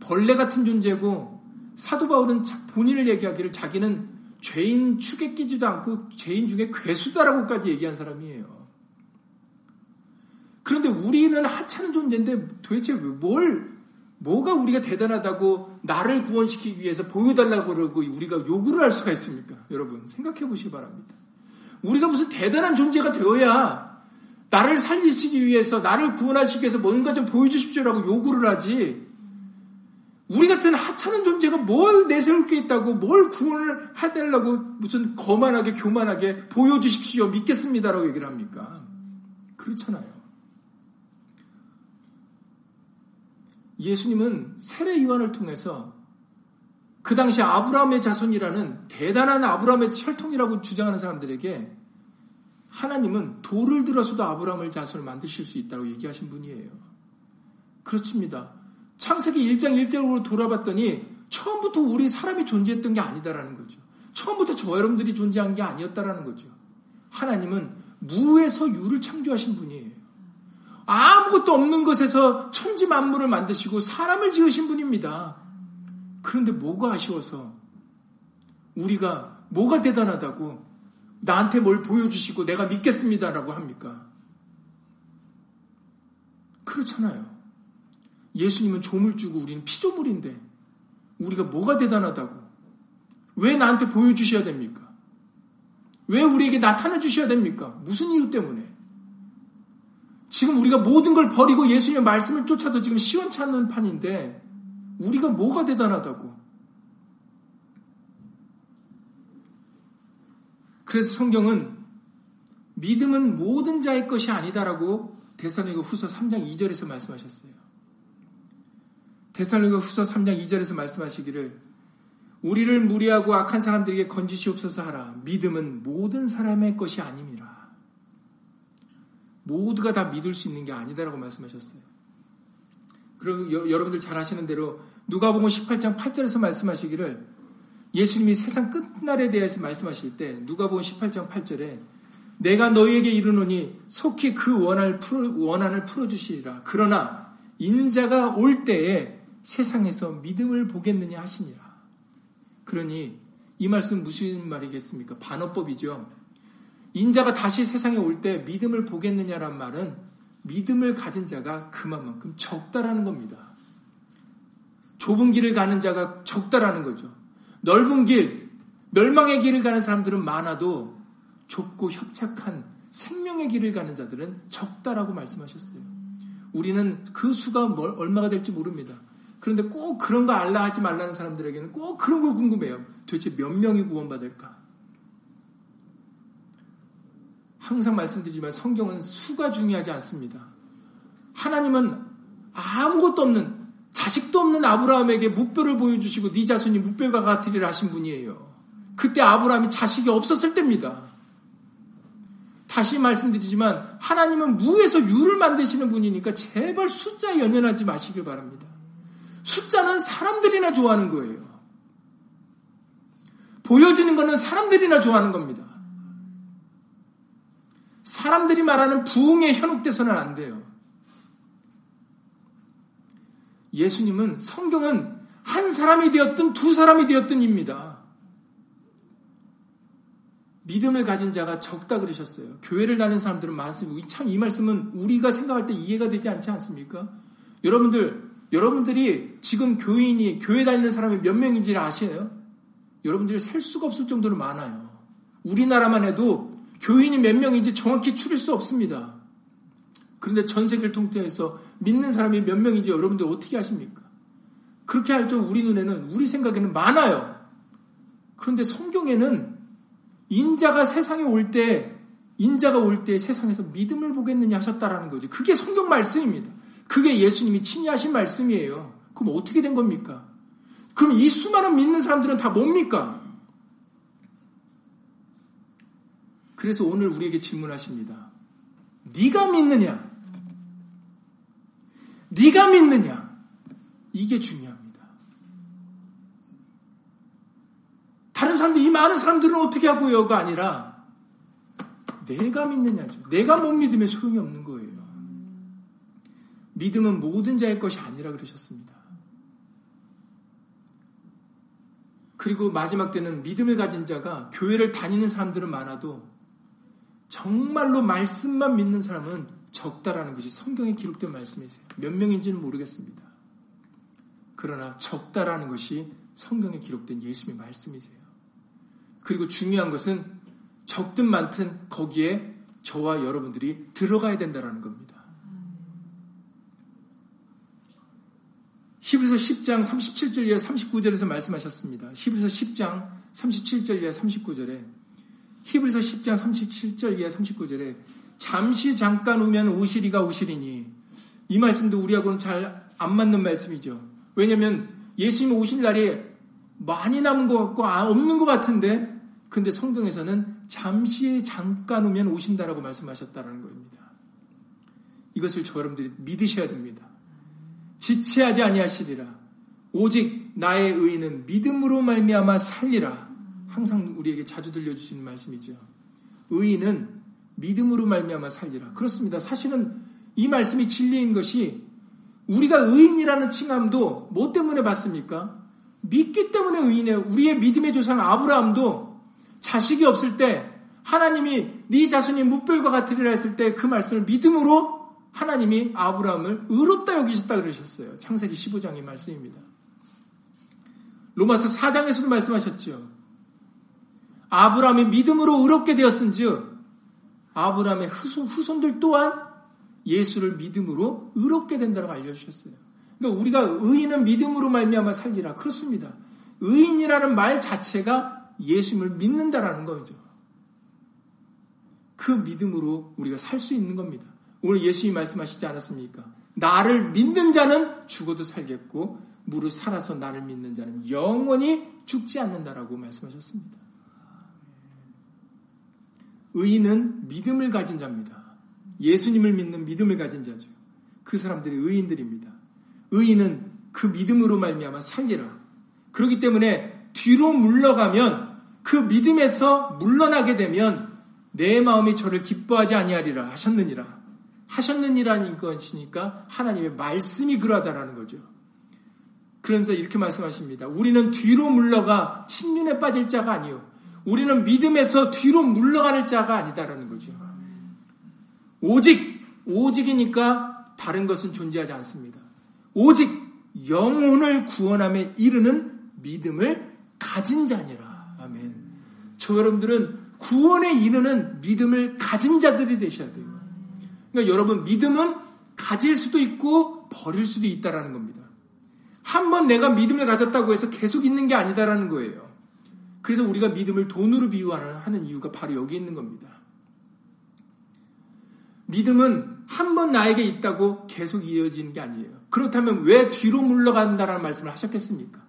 벌레 같은 존재고, 사도 바울은 본인을 얘기하기를 자기는 죄인 축에 끼지도 않고 죄인 중에 괴수다라고까지 얘기한 사람이에요. 그런데 우리는 하찮은 존재인데 도대체 뭐가 우리가 대단하다고 나를 구원시키기 위해서 보여달라고 그러고 우리가 요구를 할 수가 있습니까? 여러분 생각해 보시기 바랍니다. 우리가 무슨 대단한 존재가 되어야 나를 살리시기 위해서, 나를 구원하시기 위해서 뭔가 좀 보여주십시오라고 요구를 하지, 우리 같은 하찮은 존재가 뭘 내세울 게 있다고, 뭘 구원을 해달라고 무슨 거만하게 교만하게 보여주십시오 믿겠습니다라고 얘기를 합니까? 그렇잖아요. 예수님은 세례 요한을 통해서 그 당시 아브라함의 자손이라는 대단한 아브라함의 혈통이라고 주장하는 사람들에게 하나님은 돌을 들어서도 아브라함의 자손을 만드실 수 있다고 얘기하신 분이에요. 그렇습니다. 창세기 1장 1절로 돌아봤더니 처음부터 우리 사람이 존재했던 게 아니다라는 거죠. 처음부터 저 여러분들이 존재한 게 아니었다라는 거죠. 하나님은 무에서 유를 창조하신 분이에요. 아무것도 없는 것에서 천지 만물을 만드시고 사람을 지으신 분입니다. 그런데 뭐가 아쉬워서 우리가 뭐가 대단하다고 나한테 뭘 보여주시고 내가 믿겠습니다라고 합니까? 그렇잖아요. 예수님은 조물주고 우리는 피조물인데 우리가 뭐가 대단하다고, 왜 나한테 보여주셔야 됩니까? 왜 우리에게 나타내 주셔야 됩니까? 무슨 이유 때문에? 지금 우리가 모든 걸 버리고 예수님의 말씀을 쫓아도 지금 시원찮은 판인데 우리가 뭐가 대단하다고. 그래서 성경은 믿음은 모든 자의 것이 아니다라고 데살로니가 후서 3장 2절에서 말씀하셨어요. 데살로니가 후서 3장 2절에서 말씀하시기를 우리를 무리하고 악한 사람들에게 건지시옵소서 하라. 믿음은 모든 사람의 것이 아닙니다. 모두가 다 믿을 수 있는 게 아니다라고 말씀하셨어요. 그리고 여러분들 잘 아시는 대로 누가복음 18장 8절에서 말씀하시기를, 예수님이 세상 끝날에 대해서 말씀하실 때 누가복음 18장 8절에 내가 너희에게 이르노니 속히 그 원한을 풀어주시리라. 그러나 인자가 올 때에 세상에서 믿음을 보겠느냐 하시니라. 그러니 이 말씀 무슨 말이겠습니까? 반어법이죠. 인자가 다시 세상에 올 때 믿음을 보겠느냐란 말은 믿음을 가진 자가 그만큼 적다라는 겁니다. 좁은 길을 가는 자가 적다라는 거죠. 넓은 길, 멸망의 길을 가는 사람들은 많아도 좁고 협착한 생명의 길을 가는 자들은 적다라고 말씀하셨어요. 우리는 그 수가 얼마가 될지 모릅니다. 그런데 꼭 그런 거 알라 하지 말라는 사람들에게는 꼭 그런 걸 궁금해요. 도대체 몇 명이 구원받을까? 항상 말씀드리지만 성경은 수가 중요하지 않습니다. 하나님은 아무것도 없는, 자식도 없는 아브라함에게 무뼈를 보여주시고 네 자손이 무뼈가 같으리라 하신 분이에요. 그때 아브라함이 자식이 없었을 때입니다. 다시 말씀드리지만 하나님은 무에서 유를 만드시는 분이니까 제발 숫자에 연연하지 마시길 바랍니다. 숫자는 사람들이나 좋아하는 거예요. 보여지는 거는 사람들이나 좋아하는 겁니다. 사람들이 말하는 부흥에 현혹돼서는 안 돼요. 예수님은, 성경은 한 사람이 되었든 두 사람이 되었든입니다. 믿음을 가진 자가 적다 그러셨어요. 교회를 다니는 사람들은 많습니다. 참 이 말씀은 우리가 생각할 때 이해가 되지 않지 않습니까? 여러분들이 지금 교회 다니는 사람이 몇 명인지를 아세요? 여러분들이 셀 수가 없을 정도로 많아요. 우리나라만 해도 교인이 몇 명인지 정확히 추릴 수 없습니다. 그런데 전 세계를 통틀어서 믿는 사람이 몇 명인지 여러분들 어떻게 아십니까? 그렇게 할 줄 우리 눈에는, 우리 생각에는 많아요. 그런데 성경에는 인자가 올 때 세상에서 믿음을 보겠느냐 하셨다라는 거죠. 그게 성경 말씀입니다. 그게 예수님이 친히 하신 말씀이에요. 그럼 어떻게 된 겁니까? 그럼 이 수많은 믿는 사람들은 다 뭡니까? 그래서 오늘 우리에게 질문하십니다. 네가 믿느냐? 이게 중요합니다. 다른 사람들, 이 많은 사람들은 어떻게 하고요가 아니라 내가 믿느냐죠. 내가 못 믿으면 소용이 없는 거예요. 믿음은 모든 자의 것이 아니라 그러셨습니다. 그리고 마지막 때는 믿음을 가진 자가, 교회를 다니는 사람들은 많아도 정말로 말씀만 믿는 사람은 적다라는 것이 성경에 기록된 말씀이세요. 몇 명인지는 모르겠습니다. 그러나 적다라는 것이 성경에 기록된 예수님의 말씀이세요. 그리고 중요한 것은 적든 많든 거기에 저와 여러분들이 들어가야 된다라는 겁니다. 히브리서 10장 37절 이하 39절에서 말씀하셨습니다. 히브리서 10장 37절 이하 39절에 히브리서 10장 37절 이하 39절에 잠시 잠깐 오면 오시리가 오시리니, 이 말씀도 우리하고는 잘 안 맞는 말씀이죠. 왜냐하면 예수님이 오실 날이 많이 남은 것 같고 없는 것 같은데, 근데 성경에서는 잠시 잠깐 오면 오신다라고 말씀하셨다는 겁니다. 이것을 저 여러분들이 믿으셔야 됩니다. 지체하지 아니하시리라. 오직 나의 의인은 믿음으로 말미암아 살리라. 항상 우리에게 자주 들려주시는 말씀이죠. 의인은 믿음으로 말미암아 살리라. 그렇습니다. 사실은 이 말씀이 진리인 것이, 우리가 의인이라는 칭함도 뭐 때문에 받습니까? 믿기 때문에 의인이에요. 우리의 믿음의 조상 아브라함도 자식이 없을 때 하나님이 네 자손이 뭇별과 같으리라 했을 때 그 말씀을 믿음으로 하나님이 아브라함을 의롭다 여기셨다 그러셨어요. 창세기 15장의 말씀입니다. 로마서 4장에서도 말씀하셨죠. 아브라함이 믿음으로 의롭게 되었은즉 아브라함의 후손들 또한 예수를 믿음으로 의롭게 된다고 알려주셨어요. 그러니까 우리가 의인은 믿음으로 말미암아 살리라. 그렇습니다. 의인이라는 말 자체가 예수님을 믿는다라는 거죠. 그 믿음으로 우리가 살 수 있는 겁니다. 오늘 예수님이 말씀하시지 않았습니까? 나를 믿는 자는 죽어도 살겠고 무릇 살아서 나를 믿는 자는 영원히 죽지 않는다라고 말씀하셨습니다. 의인은 믿음을 가진 자입니다. 예수님을 믿는 믿음을 가진 자죠. 그 사람들이 의인들입니다. 의인은 그 믿음으로 말미암아 살리라. 그렇기 때문에 뒤로 물러가면, 그 믿음에서 물러나게 되면 내 마음이 저를 기뻐하지 아니하리라 하셨느니라는 것이니까 하나님의 말씀이 그러하다라는 거죠. 그러면서 이렇게 말씀하십니다. 우리는 뒤로 물러가 침륜에 빠질 자가 아니요, 우리는 믿음에서 뒤로 물러가는 자가 아니다라는 거죠. 오직이니까 다른 것은 존재하지 않습니다. 오직 영혼을 구원함에 이르는 믿음을 가진 자니라. 아멘. 저 여러분들은 구원에 이르는 믿음을 가진 자들이 되셔야 돼요. 그러니까 여러분, 믿음은 가질 수도 있고 버릴 수도 있다라는 겁니다. 한번 내가 믿음을 가졌다고 해서 계속 있는 게 아니다라는 거예요. 그래서 우리가 믿음을 돈으로 비유하는 이유가 바로 여기 있는 겁니다. 믿음은 한번 나에게 있다고 계속 이어지는 게 아니에요. 그렇다면 왜 뒤로 물러간다라는 말씀을 하셨겠습니까?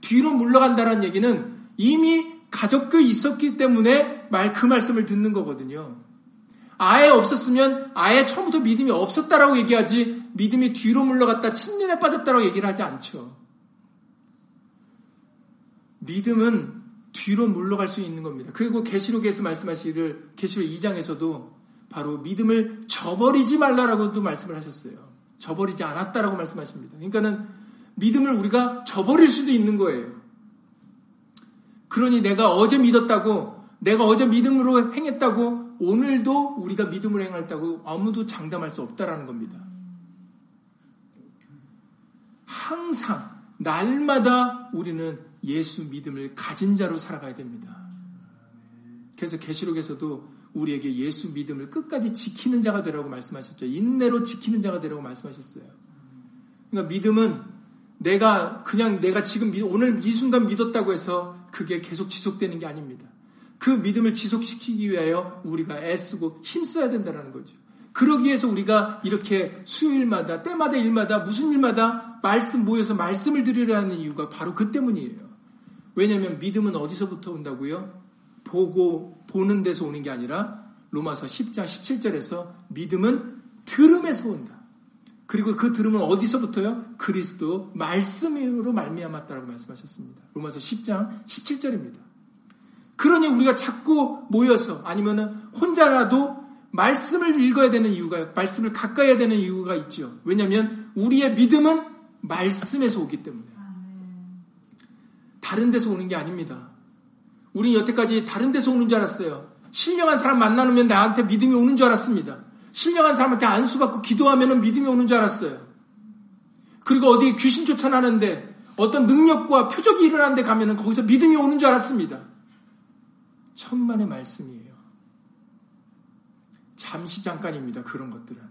뒤로 물러간다라는 얘기는 이미 가졌고 있었기 때문에 그 말씀을 듣는 거거든요. 아예 없었으면 아예 처음부터 믿음이 없었다라고 얘기하지, 믿음이 뒤로 물러갔다 침륜에 빠졌다라고 얘기를 하지 않죠. 믿음은 뒤로 물러갈 수 있는 겁니다. 그리고 계시록에서 말씀하시기를, 계시록 2장에서도 바로 믿음을 저버리지 말라라고도 말씀을 하셨어요. 저버리지 않았다라고 말씀하십니다. 그러니까는 믿음을 우리가 저버릴 수도 있는 거예요. 그러니 내가 어제 믿었다고, 내가 어제 믿음으로 행했다고 오늘도 우리가 믿음을 행했다고 아무도 장담할 수 없다라는 겁니다. 항상 날마다 우리는 예수 믿음을 가진 자로 살아가야 됩니다. 그래서 계시록에서도 우리에게 예수 믿음을 끝까지 지키는 자가 되라고 말씀하셨죠. 인내로 지키는 자가 되라고 말씀하셨어요. 그러니까 믿음은 내가 지금 오늘 이 순간 믿었다고 해서 그게 계속 지속되는 게 아닙니다. 그 믿음을 지속시키기 위하여 우리가 애쓰고 힘써야 된다는 거죠. 그러기 위해서 우리가 이렇게 수요일마다 때마다 일마다 무슨 일마다 모여서 말씀을 드리려 하는 이유가 바로 그 때문이에요. 왜냐하면 믿음은 어디서부터 온다고요? 보는 데서 오는 게 아니라 로마서 10장 17절에서 믿음은 들음에서 온다. 그리고 그 들음은 어디서부터요? 그리스도 말씀으로 말미암았다라고 말씀하셨습니다. 로마서 10장 17절입니다. 그러니 우리가 자꾸 모여서 아니면 혼자라도 말씀을 읽어야 되는 이유가, 말씀을 가까이 해야 되는 이유가 있죠. 왜냐하면 우리의 믿음은 말씀에서 오기 때문에. 다른 데서 오는 게 아닙니다. 우린 여태까지 다른 데서 오는 줄 알았어요. 신령한 사람 만나면 나한테 믿음이 오는 줄 알았습니다. 신령한 사람한테 안수 받고 기도하면 믿음이 오는 줄 알았어요. 그리고 어디 귀신 쫓아나는데 어떤 능력과 표적이 일어나는데 가면 거기서 믿음이 오는 줄 알았습니다. 천만의 말씀이에요. 잠시 잠깐입니다. 그런 것들은.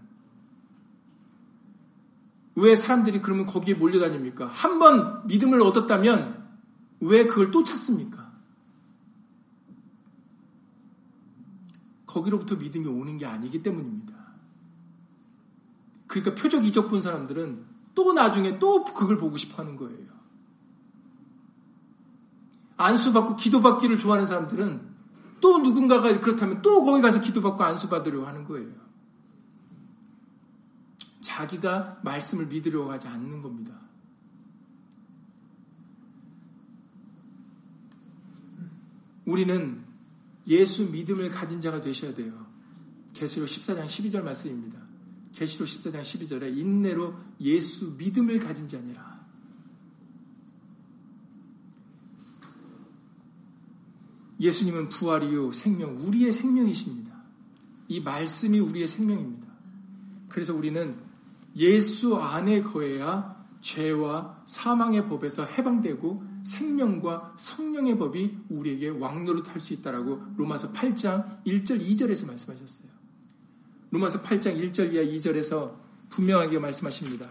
왜 사람들이 그러면 거기에 몰려다닙니까? 한번 믿음을 얻었다면 왜 그걸 또 찾습니까? 거기로부터 믿음이 오는 게 아니기 때문입니다. 그러니까 표적 이적 본 사람들은 또 나중에 또 그걸 보고 싶어 하는 거예요. 안수받고 기도받기를 좋아하는 사람들은 또 누군가가 그렇다면 또 거기 가서 기도받고 안수받으려고 하는 거예요. 자기가 말씀을 믿으려고 하지 않는 겁니다. 우리는 예수 믿음을 가진 자가 되셔야 돼요. 계시록 14장 12절 말씀입니다. 계시록 14장 12절에 인내로 예수 믿음을 가진 자니라. 예수님은 부활이요 생명, 우리의 생명이십니다. 이 말씀이 우리의 생명입니다. 그래서 우리는 예수 안에 거해야 죄와 사망의 법에서 해방되고 생명과 성령의 법이 우리에게 왕노릇할 수 있다라고 로마서 8장 1절 2절에서 말씀하셨어요. 로마서 8장 1절 이하 2절에서 분명하게 말씀하십니다.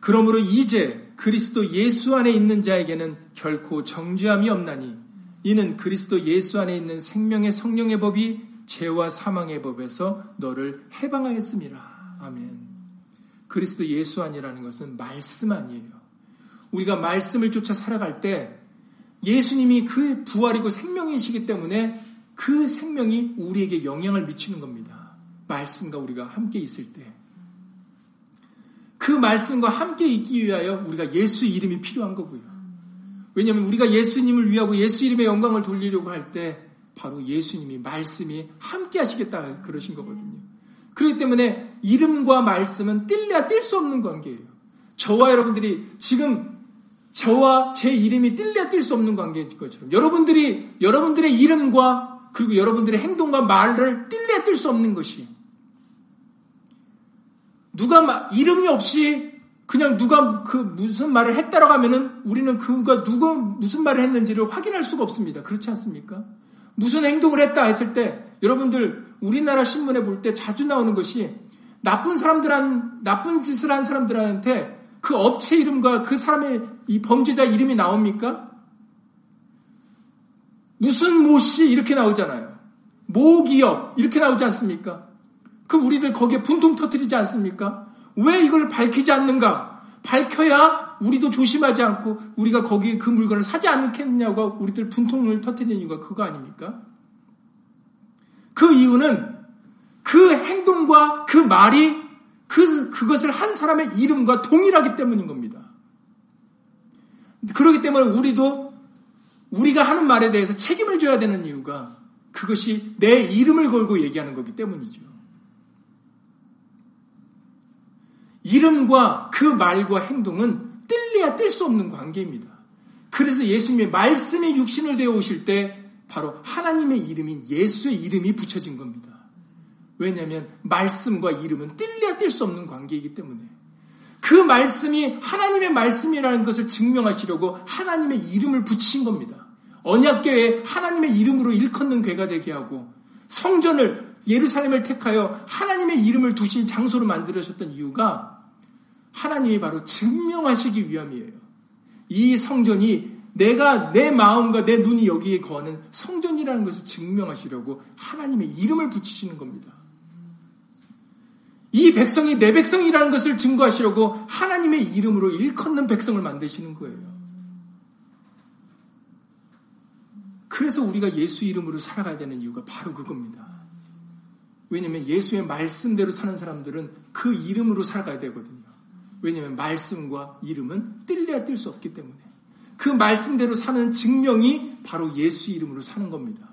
그러므로 이제 그리스도 예수 안에 있는 자에게는 결코 정죄함이 없나니 이는 그리스도 예수 안에 있는 생명의 성령의 법이 죄와 사망의 법에서 너를 해방하였음이라. 아멘. 그리스도 예수 안이라는 것은 말씀 안이에요. 우리가 말씀을 쫓아 살아갈 때 예수님이 그 부활이고 생명이시기 때문에 그 생명이 우리에게 영향을 미치는 겁니다. 말씀과 우리가 함께 있을 때. 그 말씀과 함께 있기 위하여 우리가 예수 이름이 필요한 거고요. 왜냐하면 우리가 예수님을 위하고 예수 이름의 영광을 돌리려고 할 때 바로 예수님이 말씀이 함께 하시겠다 그러신 거거든요. 그렇기 때문에 이름과 말씀은 뗄래야 뗄 수 없는 관계예요. 저와 여러분들이 지금 저와 제 이름이 뗄래야 뗄 수 없는 관계인 것처럼 여러분들이 여러분들의 이름과 그리고 여러분들의 행동과 말을 뗄래야 뗄 수 없는 것이 누가 이름이 없이 그냥 누가 그 무슨 말을 했다라고 하면은 우리는 그가 누가 무슨 말을 했는지를 확인할 수가 없습니다. 그렇지 않습니까? 무슨 행동을 했다 했을 때 여러분들 우리나라 신문에 볼 때 자주 나오는 것이 나쁜 짓을 한 사람들한테 그 업체 이름과 그 사람의 이 범죄자 이름이 나옵니까? 무슨 모씨 이렇게 나오잖아요. 모기업 이렇게 나오지 않습니까? 그럼 우리들 거기에 분통 터뜨리지 않습니까? 왜 이걸 밝히지 않는가? 밝혀야 우리도 조심하지 않고 우리가 거기에 그 물건을 사지 않겠느냐고 우리들 분통을 터뜨리는 이유가 그거 아닙니까? 그 이유는 그 행동과 그 말이 그것을 한 사람의 이름과 동일하기 때문인 겁니다. 그렇기 때문에 우리도 우리가 하는 말에 대해서 책임을 져야 되는 이유가 그것이 내 이름을 걸고 얘기하는 거기 때문이죠. 이름과 그 말과 행동은 뗄래야 뗄 수 없는 관계입니다. 그래서 예수님의 말씀이 육신을 되어 오실 때 바로 하나님의 이름인 예수의 이름이 붙여진 겁니다. 왜냐하면 말씀과 이름은 뗄래야 뗄 수 없는 관계이기 때문에 그 말씀이 하나님의 말씀이라는 것을 증명하시려고 하나님의 이름을 붙이신 겁니다. 언약궤에 하나님의 이름으로 일컫는 궤가 되게 하고 성전을 예루살렘을 택하여 하나님의 이름을 두신 장소로 만들으셨던 이유가 하나님이 바로 증명하시기 위함이에요. 이 성전이 내가 내 마음과 내 눈이 여기에 거하는 성전이라는 것을 증명하시려고 하나님의 이름을 붙이시는 겁니다. 이 백성이 내 백성이라는 것을 증거하시려고 하나님의 이름으로 일컫는 백성을 만드시는 거예요. 그래서 우리가 예수 이름으로 살아가야 되는 이유가 바로 그겁니다. 왜냐하면 예수의 말씀대로 사는 사람들은 그 이름으로 살아가야 되거든요. 왜냐하면 말씀과 이름은 뗄래야 뗄 수 없기 때문에 그 말씀대로 사는 증명이 바로 예수 이름으로 사는 겁니다.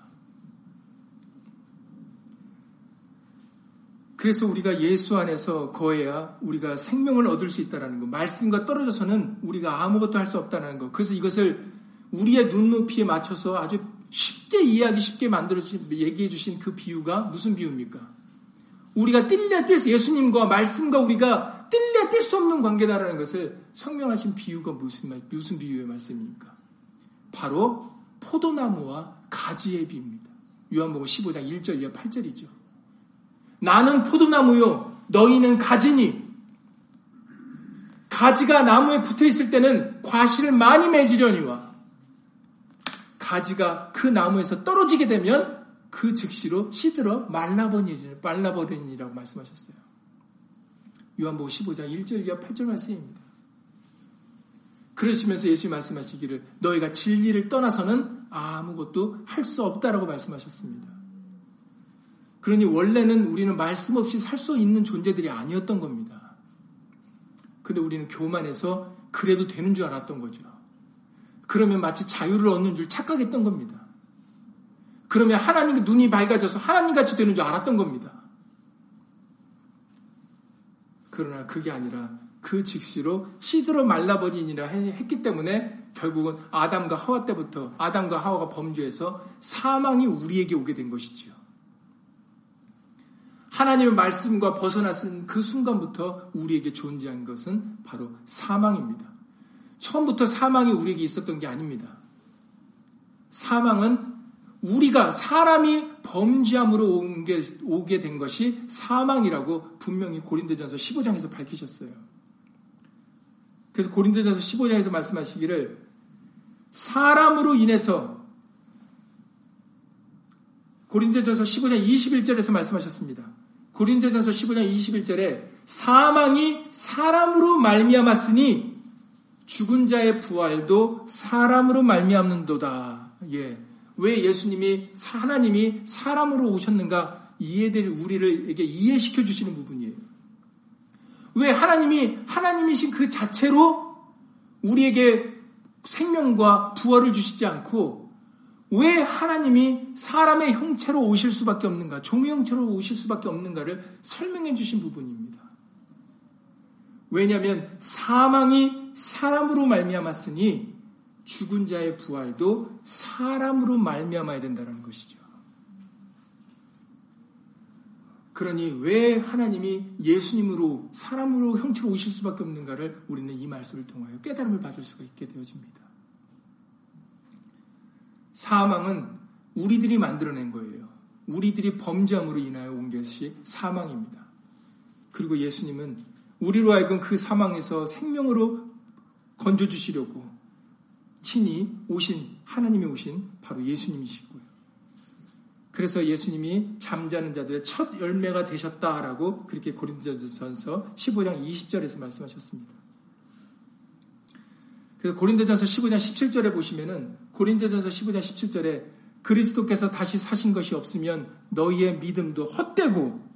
그래서 우리가 예수 안에서 거해야 우리가 생명을 얻을 수 있다는 것, 말씀과 떨어져서는 우리가 아무것도 할 수 없다는 것, 그래서 이것을 우리의 눈높이에 맞춰서 아주 쉽게 이해하기 쉽게 만들어주신, 얘기해 주신 그 비유가 무슨 비유입니까? 우리가 뗄래야 뗄 수, 예수님과 말씀과 우리가 뗄래야 뗄 수 없는 관계다라는 것을 설명하신 비유가 무슨 비유의 말씀입니까? 바로 포도나무와 가지의 비유입니다. 요한복음 15장 1절 이하 8절이죠. 나는 포도나무요, 너희는 가지니, 가지가 나무에 붙어 있을 때는 과실을 많이 맺으려니와, 가지가 그 나무에서 떨어지게 되면 그 즉시로 시들어 말라버리니라고 말씀하셨어요. 요한복음 15장 1절 이하 8절 말씀입니다. 그러시면서 예수님이 말씀하시기를 너희가 진리를 떠나서는 아무것도 할 수 없다라고 말씀하셨습니다. 그러니 원래는 우리는 말씀 없이 살 수 있는 존재들이 아니었던 겁니다. 근데 우리는 교만해서 그래도 되는 줄 알았던 거죠. 그러면 마치 자유를 얻는 줄 착각했던 겁니다. 그러면 하나님의 눈이 밝아져서 하나님같이 되는 줄 알았던 겁니다. 그러나 그게 아니라 그 즉시로 시들어 말라버리니라 했기 때문에 결국은 아담과 하와 때부터 아담과 하와가 범죄해서 사망이 우리에게 오게 된 것이지요. 하나님의 말씀과 벗어났은 그 순간부터 우리에게 존재한 것은 바로 사망입니다. 처음부터 사망이 우리에게 있었던 게 아닙니다. 사망은 우리가 사람이 범죄함으로 오게 된 것이 사망이라고 분명히 고린도전서 15장에서 밝히셨어요. 그래서 고린도전서 15장에서 말씀하시기를 사람으로 인해서 고린도전서 15장 21절에서 말씀하셨습니다. 고린도전서 15장 21절에 사망이 사람으로 말미암았으니 죽은 자의 부활도 사람으로 말미암는도다. 예. 왜 예수님이 하나님이 사람으로 오셨는가 이해될 우리를에게 이해시켜 주시는 부분이에요. 왜 하나님이 하나님이신 그 자체로 우리에게 생명과 부활을 주시지 않고 왜 하나님이 사람의 형체로 오실 수밖에 없는가, 종의 형체로 오실 수밖에 없는가를 설명해 주신 부분입니다. 왜냐하면 사망이 사람으로 말미암았으니 죽은 자의 부활도 사람으로 말미암아야 된다는 것이죠. 그러니 왜 하나님이 예수님으로 사람으로 형체로 오실 수밖에 없는가를 우리는 이 말씀을 통하여 깨달음을 받을 수가 있게 되어집니다. 사망은 우리들이 만들어낸 거예요. 우리들이 범죄함으로 인하여 온 것이 사망입니다. 그리고 예수님은 우리로 하여금 그 사망에서 생명으로 건져주시려고 친히 오신 하나님이 오신 바로 예수님이시고요. 그래서 예수님이 잠자는 자들의 첫 열매가 되셨다라고 그렇게 고린도전서 15장 20절에서 말씀하셨습니다. 그래서 고린도전서 15장 17절에 보시면은 고린도전서 15장 17절에 그리스도께서 다시 사신 것이 없으면 너희의 믿음도 헛되고,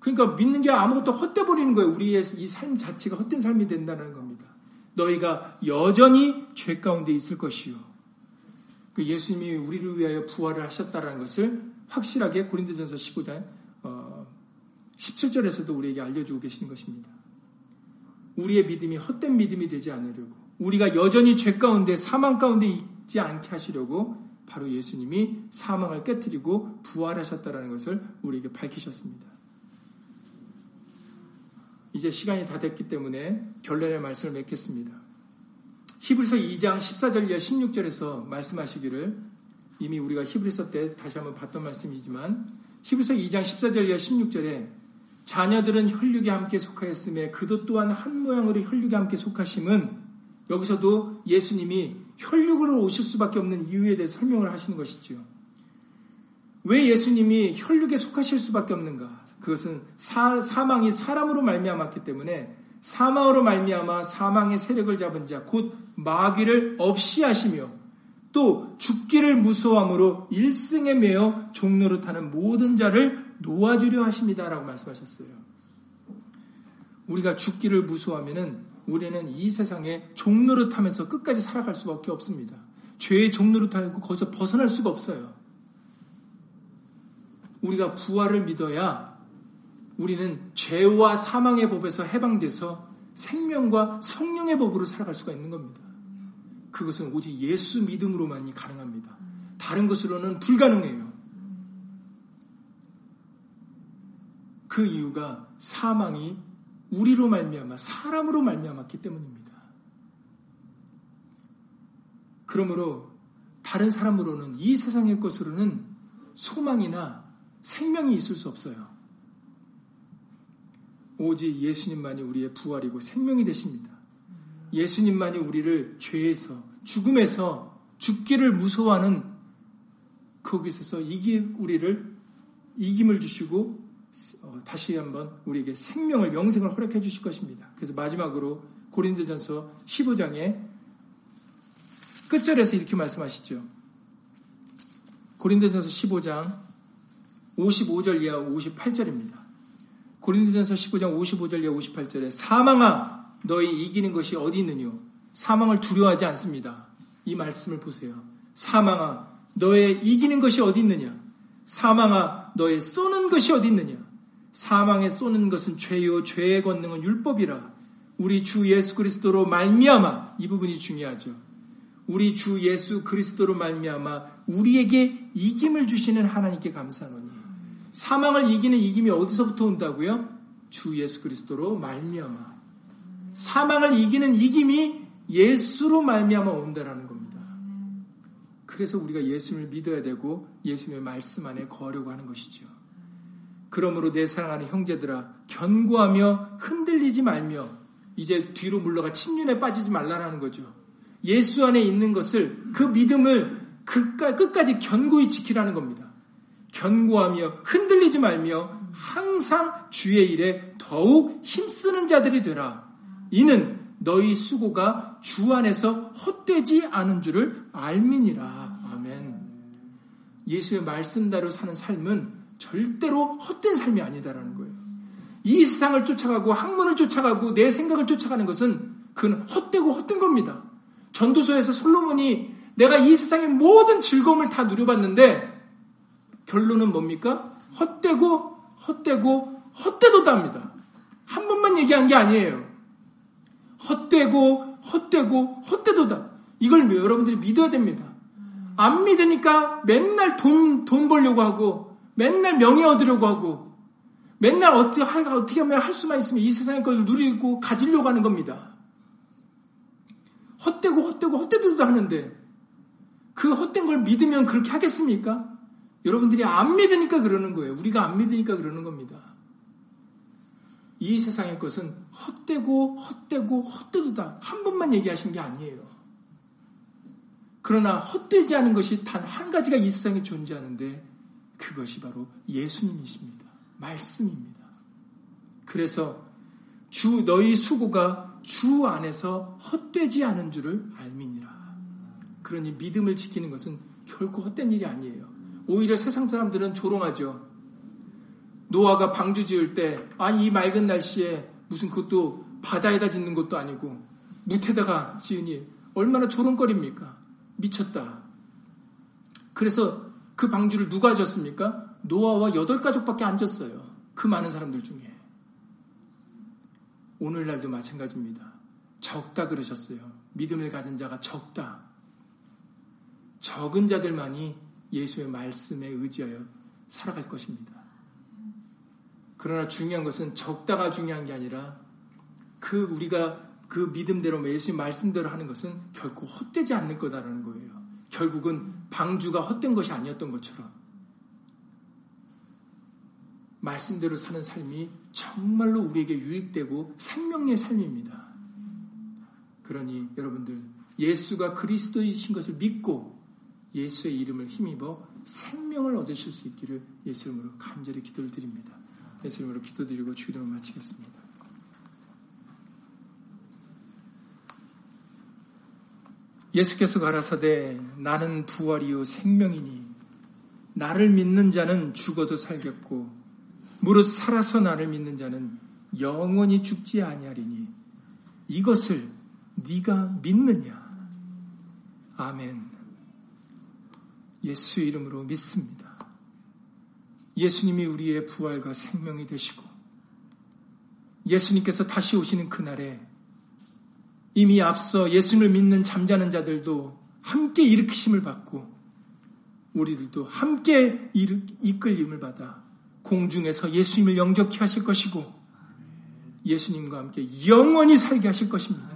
그러니까 믿는 게 아무것도 헛돼 버리는 거예요. 우리의 이 삶 자체가 헛된 삶이 된다는 겁니다. 너희가 여전히 죄 가운데 있을 것이요. 그 예수님이 우리를 위하여 부활을 하셨다라는 것을 확실하게 고린도전서 15장 17절에서도 우리에게 알려주고 계시는 것입니다. 우리의 믿음이 헛된 믿음이 되지 않으려고, 우리가 여전히 죄 가운데 사망 가운데 있지 않게 하시려고 바로 예수님이 사망을 깨뜨리고 부활하셨다라는 것을 우리에게 밝히셨습니다. 이제 시간이 다 됐기 때문에 결론의 말씀을 맺겠습니다. 히브리서 2장 14절과 16절에서 말씀하시기를, 이미 우리가 히브리서 때 다시 한번 봤던 말씀이지만 히브리서 2장 14절과 16절에 자녀들은 혈육에 함께 속하였음에 그도 또한 한 모양으로 혈육에 함께 속하심은, 여기서도 예수님이 혈육으로 오실 수밖에 없는 이유에 대해 설명을 하시는 것이지요. 왜 예수님이 혈육에 속하실 수밖에 없는가? 그것은 사망이 사람으로 말미암았기 때문에 사망으로 말미암아 사망의 세력을 잡은 자 곧 마귀를 없이 하시며 또 죽기를 무서워함으로 일생에 매어 종노릇 하는 모든 자를 놓아주려 하십니다라고 말씀하셨어요. 우리가 죽기를 무서워하면은 우리는 이 세상에 종노릇 하면서 끝까지 살아갈 수밖에 없습니다. 죄의 종노릇 하고 거기서 벗어날 수가 없어요. 우리가 부활을 믿어야 우리는 죄와 사망의 법에서 해방돼서 생명과 성령의 법으로 살아갈 수가 있는 겁니다. 그것은 오직 예수 믿음으로만이 가능합니다. 다른 것으로는 불가능해요. 그 이유가 사망이 우리로 말미암아 사람으로 말미암았기 때문입니다. 그러므로 다른 사람으로는, 이 세상의 것으로는 소망이나 생명이 있을 수 없어요. 오직 예수님만이 우리의 부활이고 생명이 되십니다. 예수님만이 우리를 죄에서, 죽음에서, 죽기를 무서워하는 거기서 우리를 이김을 주시고 다시 한번 우리에게 생명을, 영생을 허락해 주실 것입니다. 그래서 마지막으로 고린도전서 15장의 끝절에서 이렇게 말씀하시죠. 고린도전서 15장 55절 이하 58절입니다. 고린도전서 15장 55절 이하 58절에 사망아 너희 이기는 것이 어디 있느뇨? 사망을 두려워하지 않습니다. 이 말씀을 보세요. 사망아 너의 이기는 것이 어디 있느냐? 사망아 너의 쏘는 것이 어디 있느냐? 사망에 쏘는 것은 죄요, 죄의 권능은 율법이라. 우리 주 예수 그리스도로 말미암아, 이 부분이 중요하죠. 우리 주 예수 그리스도로 말미암아 우리에게 이김을 주시는 하나님께 감사하노니. 사망을 이기는 이김이 어디서부터 온다고요? 주 예수 그리스도로 말미암아. 사망을 이기는 이김이 예수로 말미암아 온다라는 겁니다. 그래서 우리가 예수님을 믿어야 되고 예수님의 말씀 안에 거하려고 하는 것이죠. 그러므로 내 사랑하는 형제들아 견고하며 흔들리지 말며, 이제 뒤로 물러가 침륜에 빠지지 말라라는 거죠. 예수 안에 있는 것을, 그 믿음을 끝까지 견고히 지키라는 겁니다. 견고하며 흔들리지 말며 항상 주의 일에 더욱 힘쓰는 자들이 되라. 이는 너희 수고가 주 안에서 헛되지 않은 줄을 알미니라. 아멘. 예수의 말씀대로 사는 삶은 절대로 헛된 삶이 아니다라는 거예요. 이 세상을 쫓아가고 학문을 쫓아가고 내 생각을 쫓아가는 것은 그건 헛되고 헛된 겁니다. 전도서에서 솔로몬이 내가 이 세상의 모든 즐거움을 다 누려봤는데 결론은 뭡니까? 헛되고 헛되고 헛되도다입니다. 한 번만 얘기한 게 아니에요. 헛되고 헛되고 헛되도다. 이걸 여러분들이 믿어야 됩니다. 안 믿으니까 맨날 돈 벌려고 하고 맨날 명예 얻으려고 하고 맨날 어떻게 하면 할 수만 있으면 이 세상의 것을 누리고 가지려고 하는 겁니다. 헛되고 헛되고 헛되도다 하는데 그 헛된 걸 믿으면 그렇게 하겠습니까? 여러분들이 안 믿으니까 그러는 거예요. 우리가 안 믿으니까 그러는 겁니다. 이 세상의 것은 헛되고 헛되고 헛되도다 한 번만 얘기하신 게 아니에요. 그러나 헛되지 않은 것이 단 한 가지가 이 세상에 존재하는데 그것이 바로 예수님이십니다. 말씀입니다. 그래서 주 너희 수고가 주 안에서 헛되지 않은 줄을 알미니라. 그러니 믿음을 지키는 것은 결코 헛된 일이 아니에요. 오히려 세상 사람들은 조롱하죠. 노아가 방주 지을 때, 아니 이 맑은 날씨에 무슨 그것도 바다에다 짓는 것도 아니고 뭇에다가 지으니 얼마나 조롱거립니까? 미쳤다. 그래서 그 방주를 누가 지었습니까? 노아와 8가족밖에 안 지었어요. 그 많은 사람들 중에. 오늘날도 마찬가지입니다. 적다 그러셨어요. 믿음을 가진 자가 적다. 적은 자들만이 예수의 말씀에 의지하여 살아갈 것입니다. 그러나 중요한 것은 적다가 중요한 게 아니라 그 우리가 그 믿음대로 예수님 말씀대로 하는 것은 결코 헛되지 않는 거다라는 거예요. 결국은 방주가 헛된 것이 아니었던 것처럼 말씀대로 사는 삶이 정말로 우리에게 유익되고 생명의 삶입니다. 그러니 여러분들 예수가 그리스도이신 것을 믿고 예수의 이름을 힘입어 생명을 얻으실 수 있기를 예수 이름으로 간절히 기도를 드립니다. 예수 이름으로 기도드리고 주기도를 마치겠습니다. 예수께서 가라사대 나는 부활이요 생명이니 나를 믿는 자는 죽어도 살겠고 무릇 살아서 나를 믿는 자는 영원히 죽지 아니하리니 이것을 네가 믿느냐. 아멘. 예수 이름으로 믿습니다. 예수님이 우리의 부활과 생명이 되시고 예수님께서 다시 오시는 그날에 이미 앞서 예수님을 믿는 잠자는 자들도 함께 일으키심을 받고 우리들도 함께 이끌림을 받아 공중에서 예수님을 영접케 하실 것이고 예수님과 함께 영원히 살게 하실 것입니다.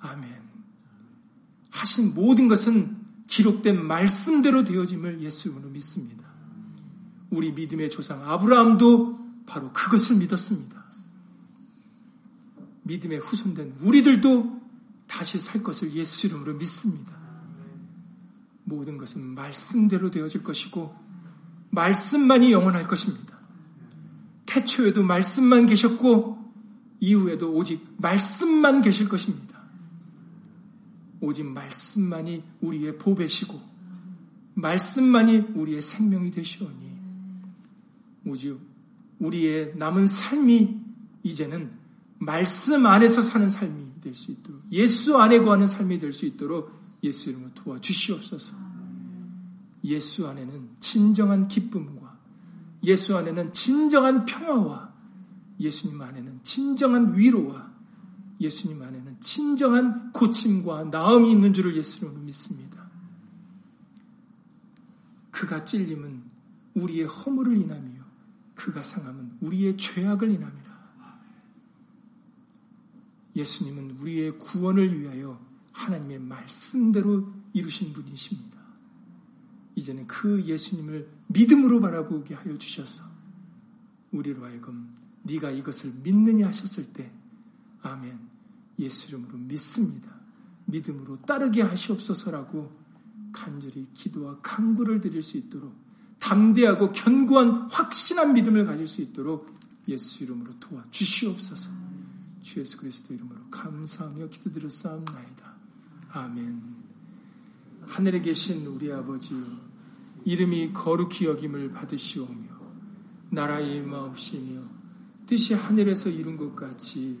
아멘. 하신 모든 것은 기록된 말씀대로 되어짐을 예수님으로 믿습니다. 우리 믿음의 조상 아브라함도 바로 그것을 믿었습니다. 믿음의 후손된 우리들도 다시 살 것을 예수 이름으로 믿습니다. 모든 것은 말씀대로 되어질 것이고 말씀만이 영원할 것입니다. 태초에도 말씀만 계셨고 이후에도 오직 말씀만 계실 것입니다. 오직 말씀만이 우리의 보배시고 말씀만이 우리의 생명이 되시오니 오직 우리의 남은 삶이 이제는 말씀 안에서 사는 삶이 될 수 있도록 예수 안에 거하는 삶이 될 수 있도록 예수 이름으로 도와주시옵소서. 예수 안에는 진정한 기쁨과 예수 안에는 진정한 평화와 예수님 안에는 진정한 위로와 예수님 안에는 진정한 고침과 나음이 있는 줄을 예수 이름으로 믿습니다. 그가 찔림은 우리의 허물을 인함이요 그가 상함은 우리의 죄악을 인함이라. 예수님은 우리의 구원을 위하여 하나님의 말씀대로 이루신 분이십니다. 이제는 그 예수님을 믿음으로 바라보게 하여 주셔서 우리로 하여금 네가 이것을 믿느냐 하셨을 때 아멘 예수 이름으로 믿습니다. 믿음으로 따르게 하시옵소서라고 간절히 기도와 간구를 드릴 수 있도록 담대하고 견고한 확신한 믿음을 가질 수 있도록 예수 이름으로 도와주시옵소서. 주 예수 그리스도 이름으로 감사하며 기도드렸사옵나이다. 아멘. 하늘에 계신 우리 아버지여 이름이 거룩히 여김을 받으시오며 나라의 임하옵시며 뜻이 하늘에서 이룬 것 같이